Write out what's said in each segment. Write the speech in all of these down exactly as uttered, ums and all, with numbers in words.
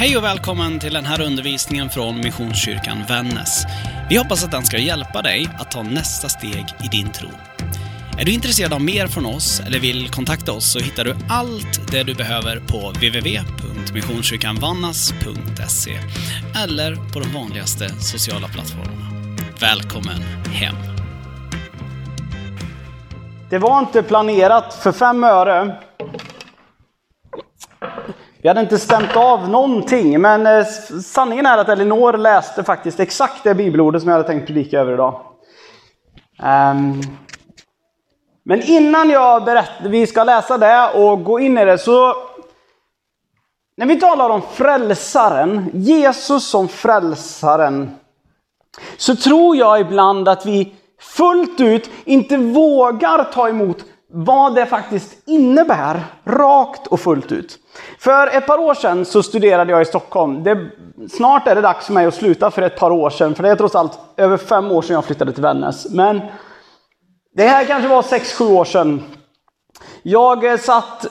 Hej och välkommen till den här undervisningen från Missionskyrkan Vännes. Vi hoppas att den ska hjälpa dig att ta nästa steg i din tro. Är du intresserad av mer från oss eller vill kontakta oss så hittar du allt det du behöver på w w w punkt missionskyrkanvannas punkt se eller på de vanligaste sociala plattformarna. Välkommen hem! Det var inte planerat för fem öre. Vi hade inte stämt av någonting, men sanningen är att Elinor läste faktiskt exakt det bibelordet som jag hade tänkt predika över idag. Um, men innan jag berättar, vi ska läsa det och gå in i det, så när vi talar om frälsaren, Jesus som frälsaren, så tror jag ibland att vi fullt ut inte vågar ta emot vad det faktiskt innebär rakt och fullt ut. För ett par år sedan så studerade jag i Stockholm. Det, snart är det dags för mig att sluta för ett par år sedan. För det är trots allt över fem år sedan jag flyttade till Vännäs. Men det här kanske var sex, sju år sedan. Jag satt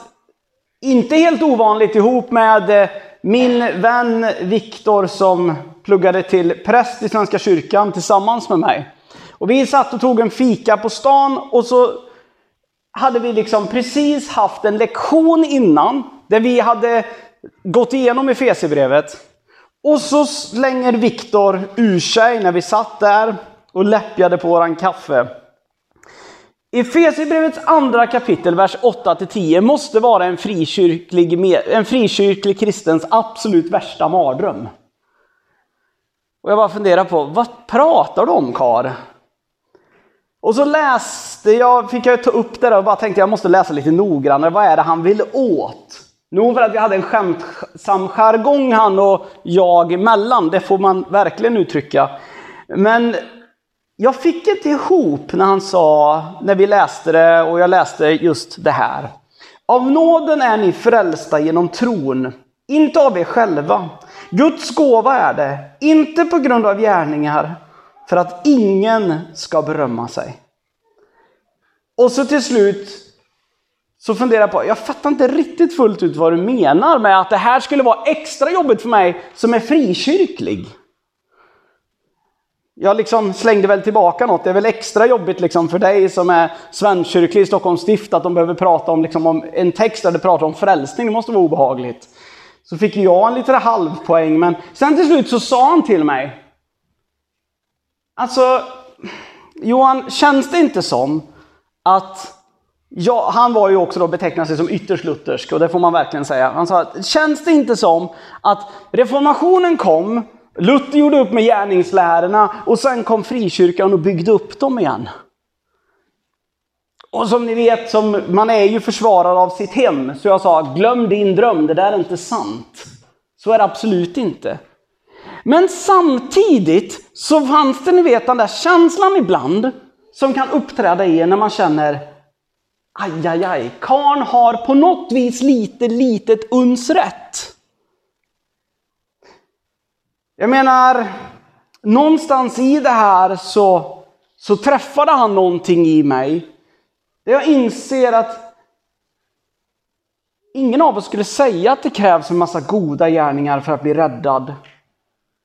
inte helt ovanligt ihop med min vän Viktor som pluggade till präst i Svenska kyrkan tillsammans med mig. Och vi satt och tog en fika på stan och så hade vi liksom precis haft en lektion innan där vi hade gått igenom Efesierbrevet. Och så slänger Viktor ur sig när vi satt där och läppjade på våran kaffe. Efesierbrevets andra kapitel, vers åtta till tio, måste vara en frikyrklig, en frikyrklig kristens absolut värsta mardröm. Och jag bara funderar på, vad pratar du om, Karl? Och så läste jag, fick jag ta upp det där och bara tänkte jag måste läsa lite noggrannare. Vad är det han vill åt? Nog för att vi hade en skämtsam jargong han och jag emellan. Det får man verkligen uttrycka. Men jag fick inte ihop när han sa, när vi läste det och jag läste just det här. Av nåden är ni frälsta genom tron. Inte av er själva. Guds gåva är det. Inte på grund av gärningar. För att ingen ska berömma sig. Och så till slut så funderar jag på, jag fattar inte riktigt fullt ut vad du menar med att det här skulle vara extra jobbigt för mig som är frikyrklig. Jag liksom slängde väl tillbaka något. Det är väl extra jobbigt liksom för dig som är svenskkyrklig i Stockholmsstift att de behöver prata om, liksom om en text där det pratar om frälsning. Det måste vara obehagligt. Så fick jag en liten halvpoäng. Men sen till slut så sa han till mig, alltså, Johan, känns det inte som att, ja, han var ju också då betecknad sig som ytterst luthersk, och det får man verkligen säga. Han sa, känns det inte som att reformationen kom, Luther gjorde upp med gärningslärarna och sen kom frikyrkan och byggde upp dem igen. Och som ni vet, som man är ju försvarare av sitt hem, så jag sa, glöm din dröm, det där är inte sant. Så är det absolut inte. Men samtidigt så fanns det, ni vet, den där känslan ibland som kan uppträda i när man känner aj, aj, aj, karn har på något vis lite, litet uns rätt. Jag menar, någonstans i det här så, så träffade han någonting i mig. Där jag inser att ingen av oss skulle säga att det krävs en massa goda gärningar för att bli räddad.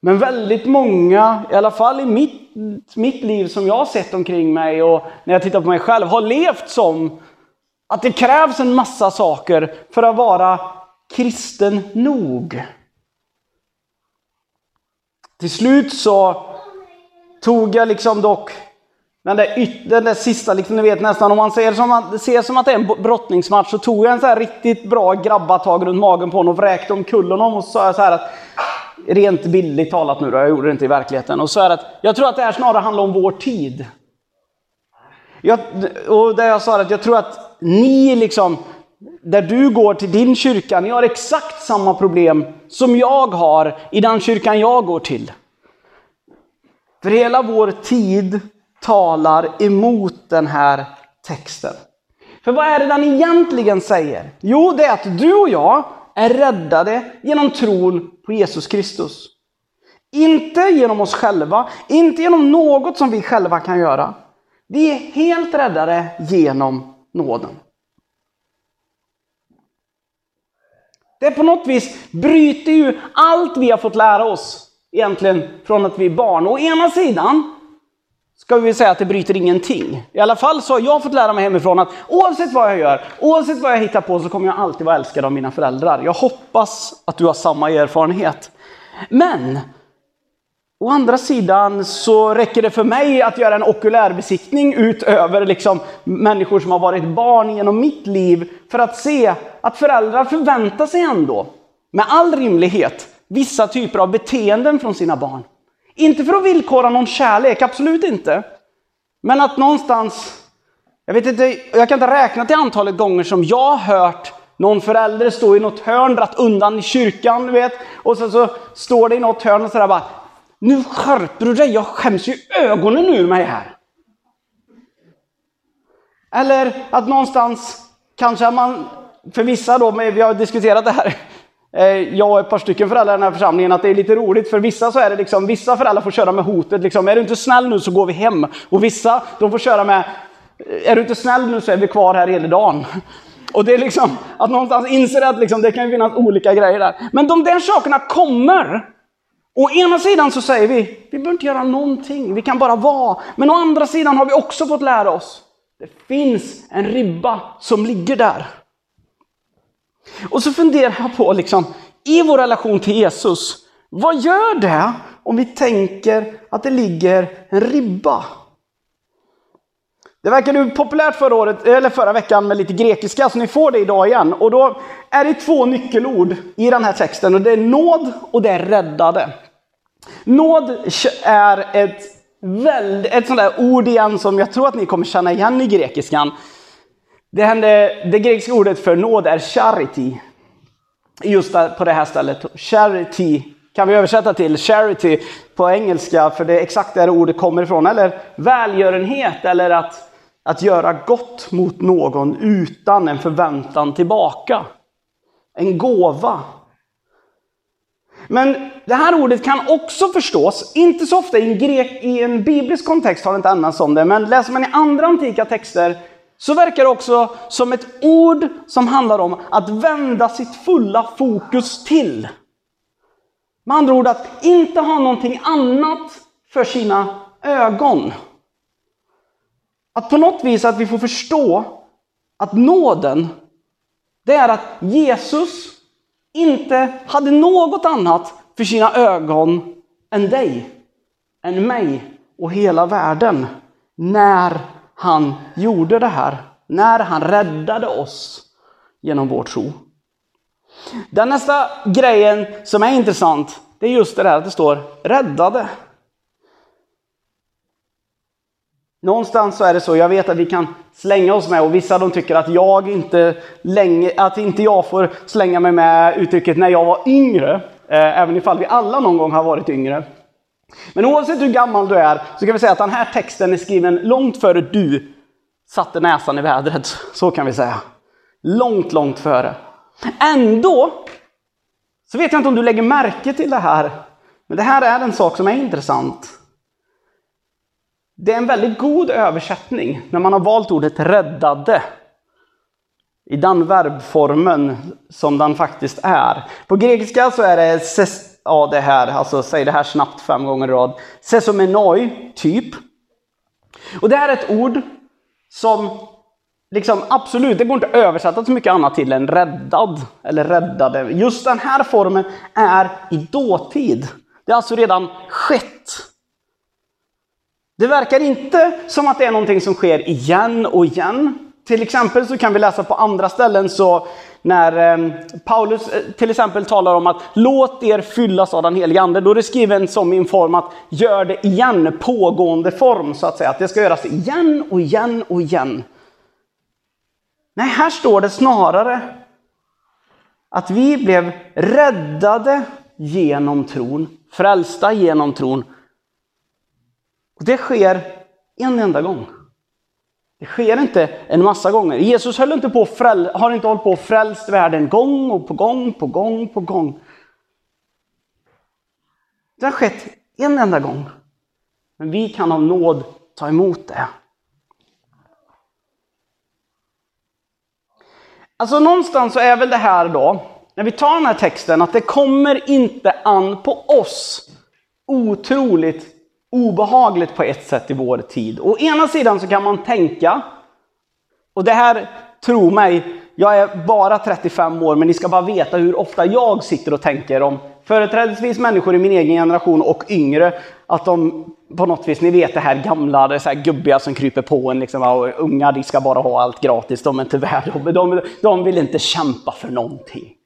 Men väldigt många, i alla fall i mitt, mitt liv som jag har sett omkring mig och när jag tittar på mig själv, har levt som att det krävs en massa saker för att vara kristen nog. Till slut så tog jag liksom dock den där, yt- den där sista, liksom, ni vet nästan, om man ser som att, ser som att det är en brottningsmatch, så tog jag en så här riktigt bra grabbatag runt magen på honom och vräkte om kullen honom och sa så här att, rent billigt talat nu då, jag gjorde det inte i verkligheten. Och så är det att, jag tror att det här snarare handlar om vår tid. Jag, och där jag sa att jag tror att ni liksom, där du går till din kyrka, ni har exakt samma problem som jag har i den kyrkan jag går till. För hela vår tid talar emot den här texten. För vad är det den egentligen säger? Jo, det är att du och jag är räddade genom tron på Jesus Kristus. Inte genom oss själva, inte genom något som vi själva kan göra. Vi är helt räddade genom nåden. Det på något vis bryter ju allt vi har fått lära oss egentligen från att vi är barn. Och å ena sidan ska vi säga att det bryter ingenting. I alla fall så har jag fått lära mig hemifrån att oavsett vad jag gör, oavsett vad jag hittar på, så kommer jag alltid vara älskad av mina föräldrar. Jag hoppas att du har samma erfarenhet. Men å andra sidan så räcker det för mig att göra en okulärbesiktning utöver liksom människor som har varit barn genom mitt liv för att se att föräldrar förväntar sig ändå, med all rimlighet, vissa typer av beteenden från sina barn. Inte för att villkora någon kärlek, absolut inte. Men att någonstans, jag vet inte, jag kan inte räkna till antalet gånger som jag har hört någon förälder stå i något hörn, dratt undan i kyrkan, du vet. Och sen så står det i något hörn och sådär bara, nu skärper du dig, jag skäms ju ögonen ur mig här. Eller att någonstans, kanske man, för vissa då, vi har diskuterat det här, jag och ett par stycken föräldrar i den här församlingen, att det är lite roligt, för vissa så är det liksom, vissa föräldrar får köra med hotet, liksom, är du inte snäll nu så går vi hem. Och vissa, de får köra med, är du inte snäll nu så är vi kvar här hela dagen. Och det är liksom, att någonstans inser att liksom, det kan ju finnas olika grejer där. Men de där sakerna kommer. Å ena sidan så säger vi, vi behöver inte göra någonting, vi kan bara vara. Men å andra sidan har vi också fått lära oss, det finns en ribba som ligger där. Och så funderar jag på, liksom, i vår relation till Jesus, vad gör det om vi tänker att det ligger en ribba? Det verkar ju populärt förra, året, eller förra veckan med lite grekiska, så ni får det idag igen. Och då är det två nyckelord i den här texten, och det är nåd och det är räddade. Nåd är ett, väld, ett sånt där ord igen som jag tror att ni kommer känna igen i grekiskan. Det, hände, det grekiska ordet för nåd är charity. Just där, på det här stället. Charity kan vi översätta till charity på engelska. För det är exakt där ordet kommer ifrån. Eller välgörenhet. Eller att, att göra gott mot någon utan en förväntan tillbaka. En gåva. Men det här ordet kan också förstås. Inte så ofta i en, grek, i en biblisk kontext har det inte annars om det. Men läser man i andra antika texter, så verkar det också som ett ord som handlar om att vända sitt fulla fokus till. Med andra ord att inte ha någonting annat för sina ögon. Att på något vis att vi får förstå att nåden, det är att Jesus inte hade något annat för sina ögon än dig, än mig och hela världen när han gjorde det här, när han räddade oss genom vår tro. Den nästa grejen som är intressant, det är just det där att det står räddade. Någonstans så är det så, jag vet att vi kan slänga oss med, och vissa de tycker att jag inte länge, att inte jag får slänga mig med uttrycket när jag var yngre, eh, även ifall vi alla någon gång har varit yngre. Men oavsett hur gammal du är, så kan vi säga att den här texten är skriven långt före du satte näsan i vädret. Så kan vi säga. Långt, långt före. Ändå, så vet jag inte om du lägger märke till det här. Men det här är en sak som är intressant. Det är en väldigt god översättning när man har valt ordet räddade. I den verbformen som den faktiskt är. På grekiska så är det ses- Ja, det här, alltså säg det här snabbt fem gånger i rad. Sesomenoi, typ. Och det här är ett ord som liksom absolut, det går inte att översätta så mycket annat till än räddad eller räddade. Just den här formen är i dåtid. Det har alltså redan skett. Det verkar inte som att det är någonting som sker igen och igen. Till exempel så kan vi läsa på andra ställen så när eh, Paulus eh, till exempel talar om att låt er fyllas av den helige ande. Då är det skriven som i en form att gör det igen, pågående form så att säga. Att det ska göras igen och igen och igen. Nej, här står det snarare att vi blev räddade genom tron, frälsta genom tron. Och det sker en enda gång. Det sker inte en massa gånger. Jesus höll inte på fräl, har inte hållit på och frälst världen gång och på gång, på gång, på gång. Det har skett en enda gång. Men vi kan av nåd ta emot det. Alltså någonstans så är väl det här då när vi tar den här texten, att det kommer inte an på oss. Otroligt obehagligt på ett sätt i vår tid. Å ena sidan så kan man tänka, och det här, tro mig, jag är bara trettiofem år, men ni ska bara veta hur ofta jag sitter och tänker om företrädesvis människor i min egen generation och yngre, att de på något vis, ni vet det här gamla, det är så här gubbiga som kryper på en liksom, och unga, de ska bara ha allt gratis, de är inte värda, de, de vill inte kämpa för någonting.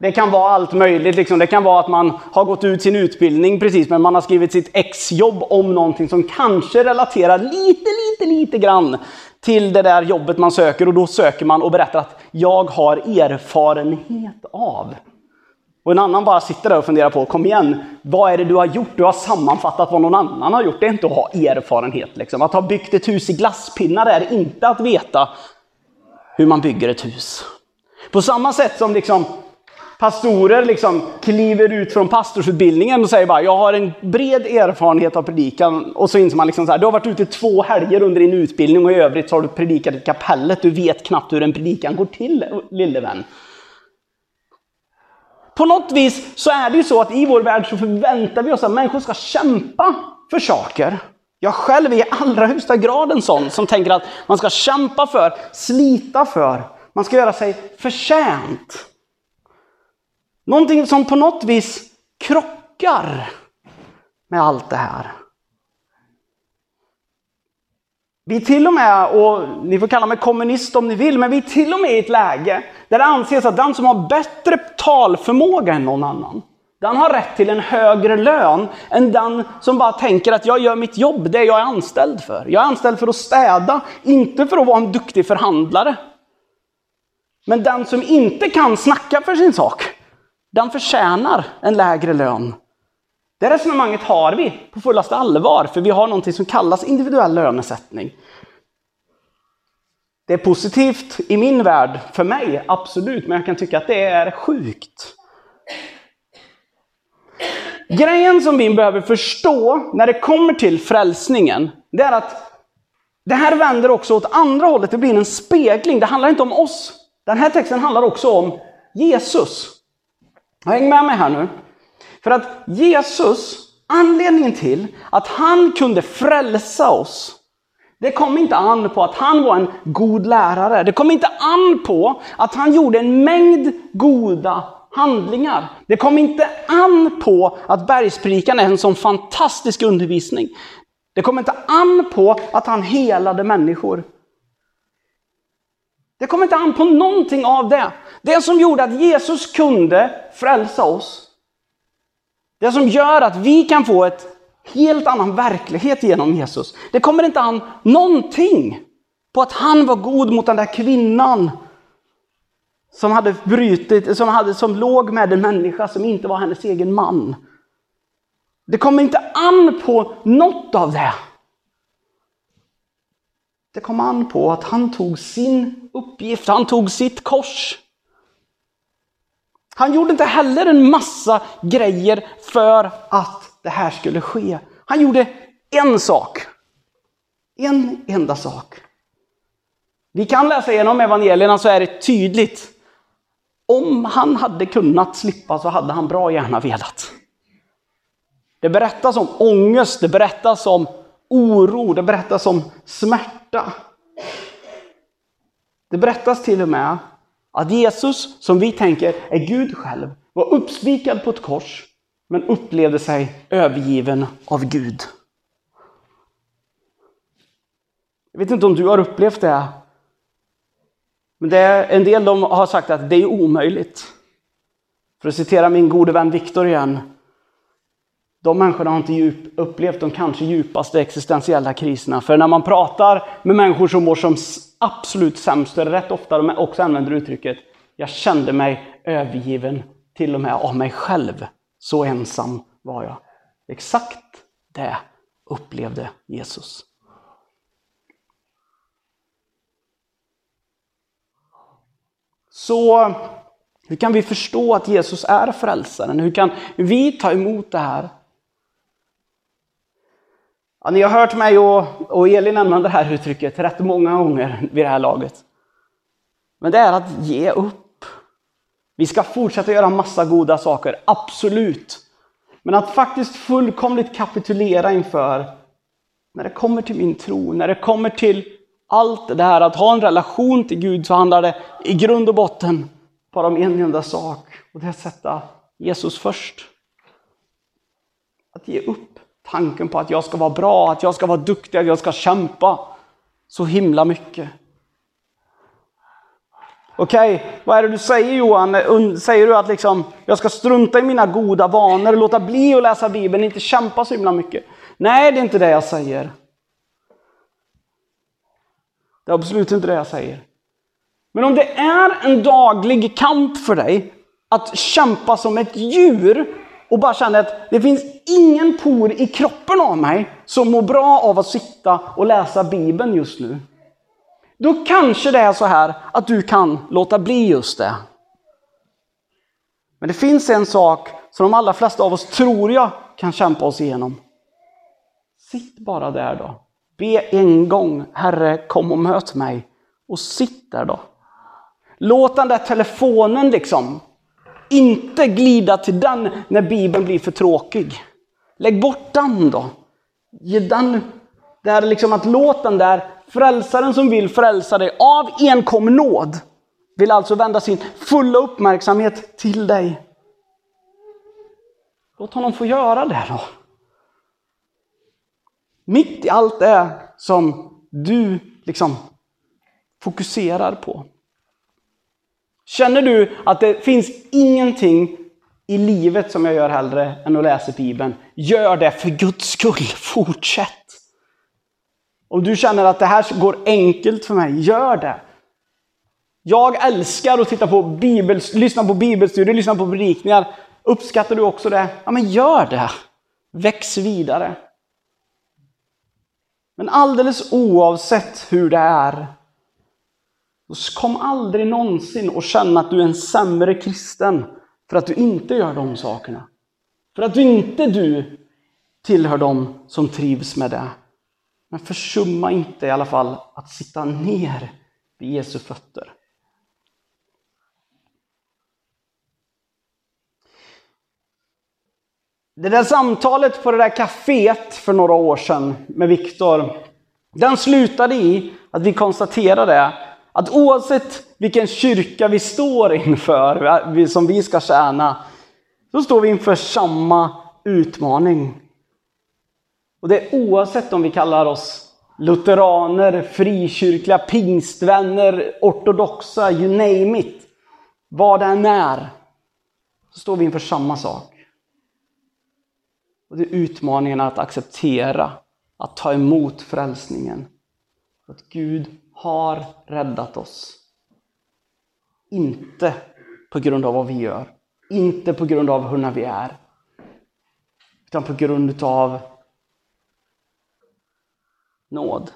Det kan vara allt möjligt liksom. Det kan vara att man har gått ut sin utbildning precis, men man har skrivit sitt exjobb om någonting som kanske relaterar lite, lite, lite grann till det där jobbet man söker, och då söker man och berättar att jag har erfarenhet av. Och en annan bara sitter där och funderar på, kom igen, vad är det du har gjort? Du har sammanfattat vad någon annan har gjort. Det är inte att ha erfarenhet liksom. Att ha byggt ett hus i glasspinnar är inte att veta hur man bygger ett hus. På samma sätt som liksom pastorer liksom kliver ut från pastorsutbildningen och säger bara, jag har en bred erfarenhet av predikan. Och så inser man liksom så här, du har varit ute två helger under din utbildning och i övrigt så har du predikat i kapellet. Du vet knappt hur en predikan går till, lille vän. På något vis så är det ju så att i vår värld så förväntar vi oss att människor ska kämpa för saker. Jag själv är i allra högsta grad en sån som tänker att man ska kämpa för, slita för. Man ska göra sig förtjänt. Någonting som på något vis krockar med allt det här. Vi till och med, och ni får kalla mig kommunist om ni vill, men vi är till och med i ett läge där det anses att den som har bättre talförmåga än någon annan, den har rätt till en högre lön än den som bara tänker att jag gör mitt jobb, det jag är anställd för. Jag är anställd för att städa, inte för att vara en duktig förhandlare. Men den som inte kan snacka för sin sak, den förtjänar en lägre lön. Det resonemanget har vi på fullaste allvar, för vi har någonting som kallas individuell lönesättning. Det är positivt i min värld, för mig absolut, men jag kan tycka att det är sjukt. Grejen som vi behöver förstå när det kommer till frälsningen, det är att det här vänder också åt andra hållet, det blir en spegling. Det handlar inte om oss. Den här texten handlar också om Jesus. Häng med mig här nu. För att Jesus, anledningen till att han kunde frälsa oss, det kom inte an på att han var en god lärare. Det kom inte an på att han gjorde en mängd goda handlingar. Det kom inte an på att Bergsprikan är en sån fantastisk undervisning. Det kom inte an på att han helade människor. Det kom inte an på någonting av det. Det som gjorde att Jesus kunde frälsa oss, det som gör att vi kan få ett helt annan verklighet genom Jesus, det kommer inte an någonting på att han var god mot den där kvinnan som hade brutit, som, hade, som låg med en människa som inte var hennes egen man. Det kommer inte an på något av det. Det kom an på att han tog sin uppgift, han tog sitt kors. Han gjorde inte heller en massa grejer för att det här skulle ske. Han gjorde en sak. En enda sak. Vi kan läsa igenom evangelierna så är det tydligt. Om han hade kunnat slippa så hade han bra gärna velat. Det berättas om ångest, det berättas om oro, det berättas om smärta. Det berättas till och med att Jesus, som vi tänker är Gud själv, var uppspikad på ett kors, men upplevde sig övergiven av Gud. Jag vet inte om du har upplevt det. Men det är en del de har sagt att det är omöjligt. För att citera min gode vän Viktor igen. De människorna har inte djup, upplevt de kanske djupaste existentiella kriserna. För när man pratar med människor som mår som absolut sämst, är det rätt ofta de också använder uttrycket, jag kände mig övergiven till och med av mig själv. Så ensam var jag. Exakt det upplevde Jesus. Så hur kan vi förstå att Jesus är frälsaren? Hur kan vi ta emot det här? Ja, ni har hört mig och, och Elin nämna det här uttrycket rätt många gånger vid det här laget. Men det är att ge upp. Vi ska fortsätta göra massa goda saker, absolut. Men att faktiskt fullkomligt kapitulera inför, när det kommer till min tro, när det kommer till allt det här, att ha en relation till Gud, så handlar det i grund och botten bara om en enda sak. Och det är att sätta Jesus först. Att ge upp tanken på att jag ska vara bra, att jag ska vara duktig, att jag ska kämpa så himla mycket. Okej, okay, vad är det du säger, Johan? Säger du att liksom, jag ska strunta i mina goda vanor, låta bli att läsa Bibeln, inte kämpa så himla mycket? Nej, det är inte det jag säger. Det är absolut inte det jag säger. Men om det är en daglig kamp för dig att kämpa som ett djur och bara känna att det finns ingen por i kroppen av mig som mår bra av att sitta och läsa Bibeln just nu, då kanske det är så här att du kan låta bli just det. Men det finns en sak som de allra flesta av oss, tror jag, kan kämpa oss igenom. Sitt bara där då. Be en gång, Herre, kom och möt mig. Och sitt där då. Låt den där telefonen liksom inte glida till den när Bibeln blir för tråkig. Lägg bort den då. Ge den där liksom, att låt den där frälsaren som vill frälsa dig av enkom nåd vill alltså vända sin fulla uppmärksamhet till dig. Låt honom få göra det då. Mitt i allt det som du liksom fokuserar på. Känner du att det finns ingenting i livet som jag gör hellre än att läsa Bibeln? Gör det för Guds skull. Fortsätt. Om du känner att det här går enkelt för mig, gör det. Jag älskar att titta på Bibel, lyssna på bibelstudier, lyssna på predikningar. Uppskattar du också det? Ja, men gör det. Väx vidare. Men alldeles oavsett hur det är, så kom aldrig någonsin och känna att du är en sämre kristen för att du inte gör de sakerna. För att du inte du tillhör dem som trivs med det. Men försumma inte i alla fall att sitta ner vid Jesu fötter. Det där samtalet på det där kaféet för några år sedan med Viktor, den slutade i att vi konstaterade att oavsett vilken kyrka vi står inför, som vi ska tjäna, så står vi inför samma utmaning. Och det är oavsett om vi kallar oss lutheraner, frikyrkliga, pingstvänner, ortodoxa, you name it. Vad det än är, så står vi inför samma sak. Och det är utmaningen att acceptera, att ta emot frälsningen. Att Gud har räddat oss. Inte på grund av vad vi gör. Inte på grund av hurna vi är. Utan på grund av nåd.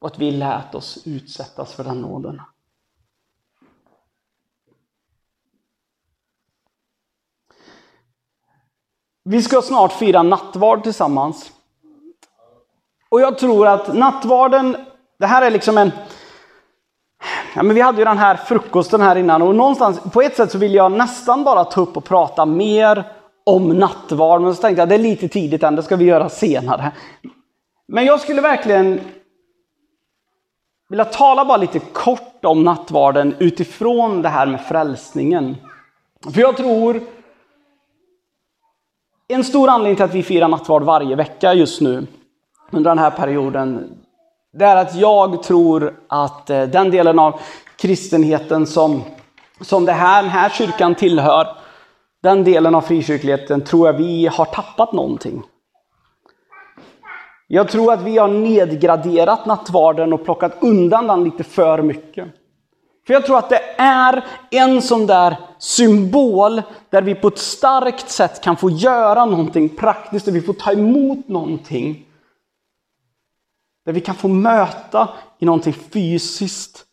Och att vi lät oss utsättas för den nåden. Vi ska snart fira nattvard tillsammans. Och jag tror att nattvarden, det här är liksom en... Ja, men vi hade ju den här frukosten här innan. Och någonstans, på ett sätt så vill jag nästan bara ta upp och prata mer om nattvard. Men så tänkte jag, det är lite tidigt än, det ska vi göra senare. Men jag skulle verkligen vilja tala bara lite kort om nattvarden utifrån det här med frälsningen. För jag tror en stor anledning till att vi firar nattvard varje vecka just nu under den här perioden, det är att jag tror att den delen av kristenheten som, som det här, den här kyrkan tillhör, den delen av frikyrkligheten, tror jag vi har tappat någonting. Jag tror att vi har nedgraderat nattvarden och plockat undan den lite för mycket. För jag tror att det är en sån där symbol där vi på ett starkt sätt kan få göra någonting praktiskt, där vi får ta emot någonting. Där vi kan få möta i någonting fysiskt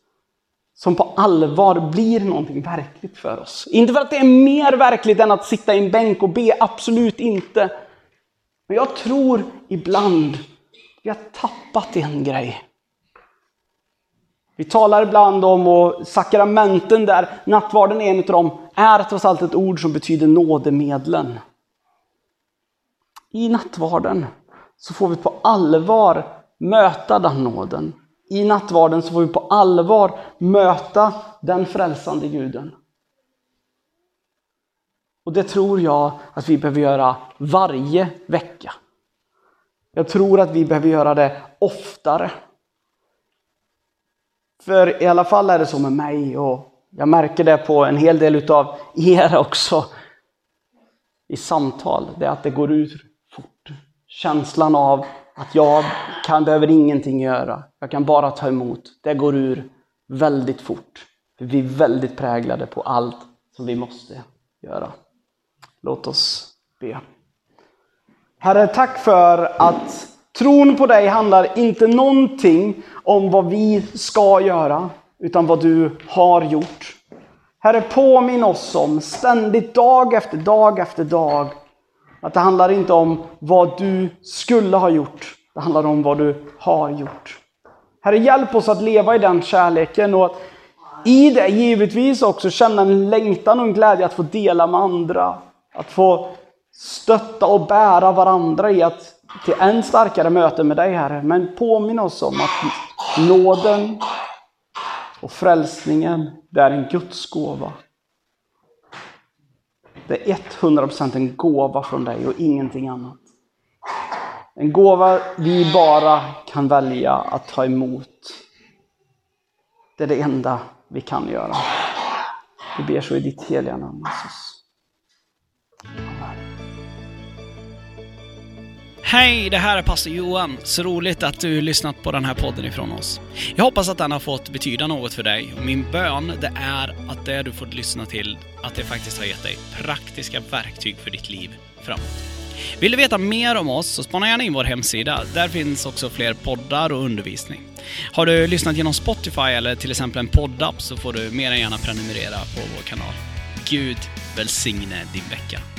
som på allvar blir någonting verkligt för oss. Inte för att det är mer verkligt än att sitta i en bänk och be, absolut inte. Men jag tror ibland vi har tappat en grej. Vi talar ibland om och sakramenten där nattvarden är en av dem, är trots allt ett ord som betyder nådemedlen. I nattvarden så får vi på allvar möta den nåden. I nattvarden så får vi på allvar möta den frälsande guden. Och det tror jag att vi behöver göra varje vecka. Jag tror att vi behöver göra det oftare. För i alla fall är det så med mig, och jag märker det på en hel del utav er också i samtal, det är att det går ut fort. Känslan av att jag kan, behöver ingenting göra, jag kan bara ta emot. Det går ur väldigt fort. För vi är väldigt präglade på allt som vi måste göra. Låt oss be. Herre, tack för att tron på dig handlar inte någonting om vad vi ska göra, utan vad du har gjort. Herre, påminn oss om ständigt, dag efter dag efter dag, att det handlar inte om vad du skulle ha gjort. Det handlar om vad du har gjort. Herre, hjälp oss att leva i den kärleken, och att i det givetvis också känna en längtan och en glädje att få dela med andra. Att få stötta och bära varandra i att till en starkare möte med dig, Herre. Men påminn oss om att nåden och frälsningen, det är en Guds gåva. Det är hundra procent en gåva från dig och ingenting annat. En gåva vi bara kan välja att ta emot. Det är det enda vi kan göra. Vi ber så i ditt heliga namn, Jesus. Amen. Hej, det här är pastor Johan. Så roligt att du lyssnat på den här podden ifrån oss. Jag hoppas att den har fått betyda något för dig. Och min bön, det är att det du fått lyssna till, att det faktiskt har gett dig praktiska verktyg för ditt liv framåt. Vill du veta mer om oss så spana gärna in vår hemsida. Där finns också fler poddar och undervisning. Har du lyssnat genom Spotify eller till exempel en poddapp, så får du mer än gärna prenumerera på vår kanal. Gud välsigne din vecka.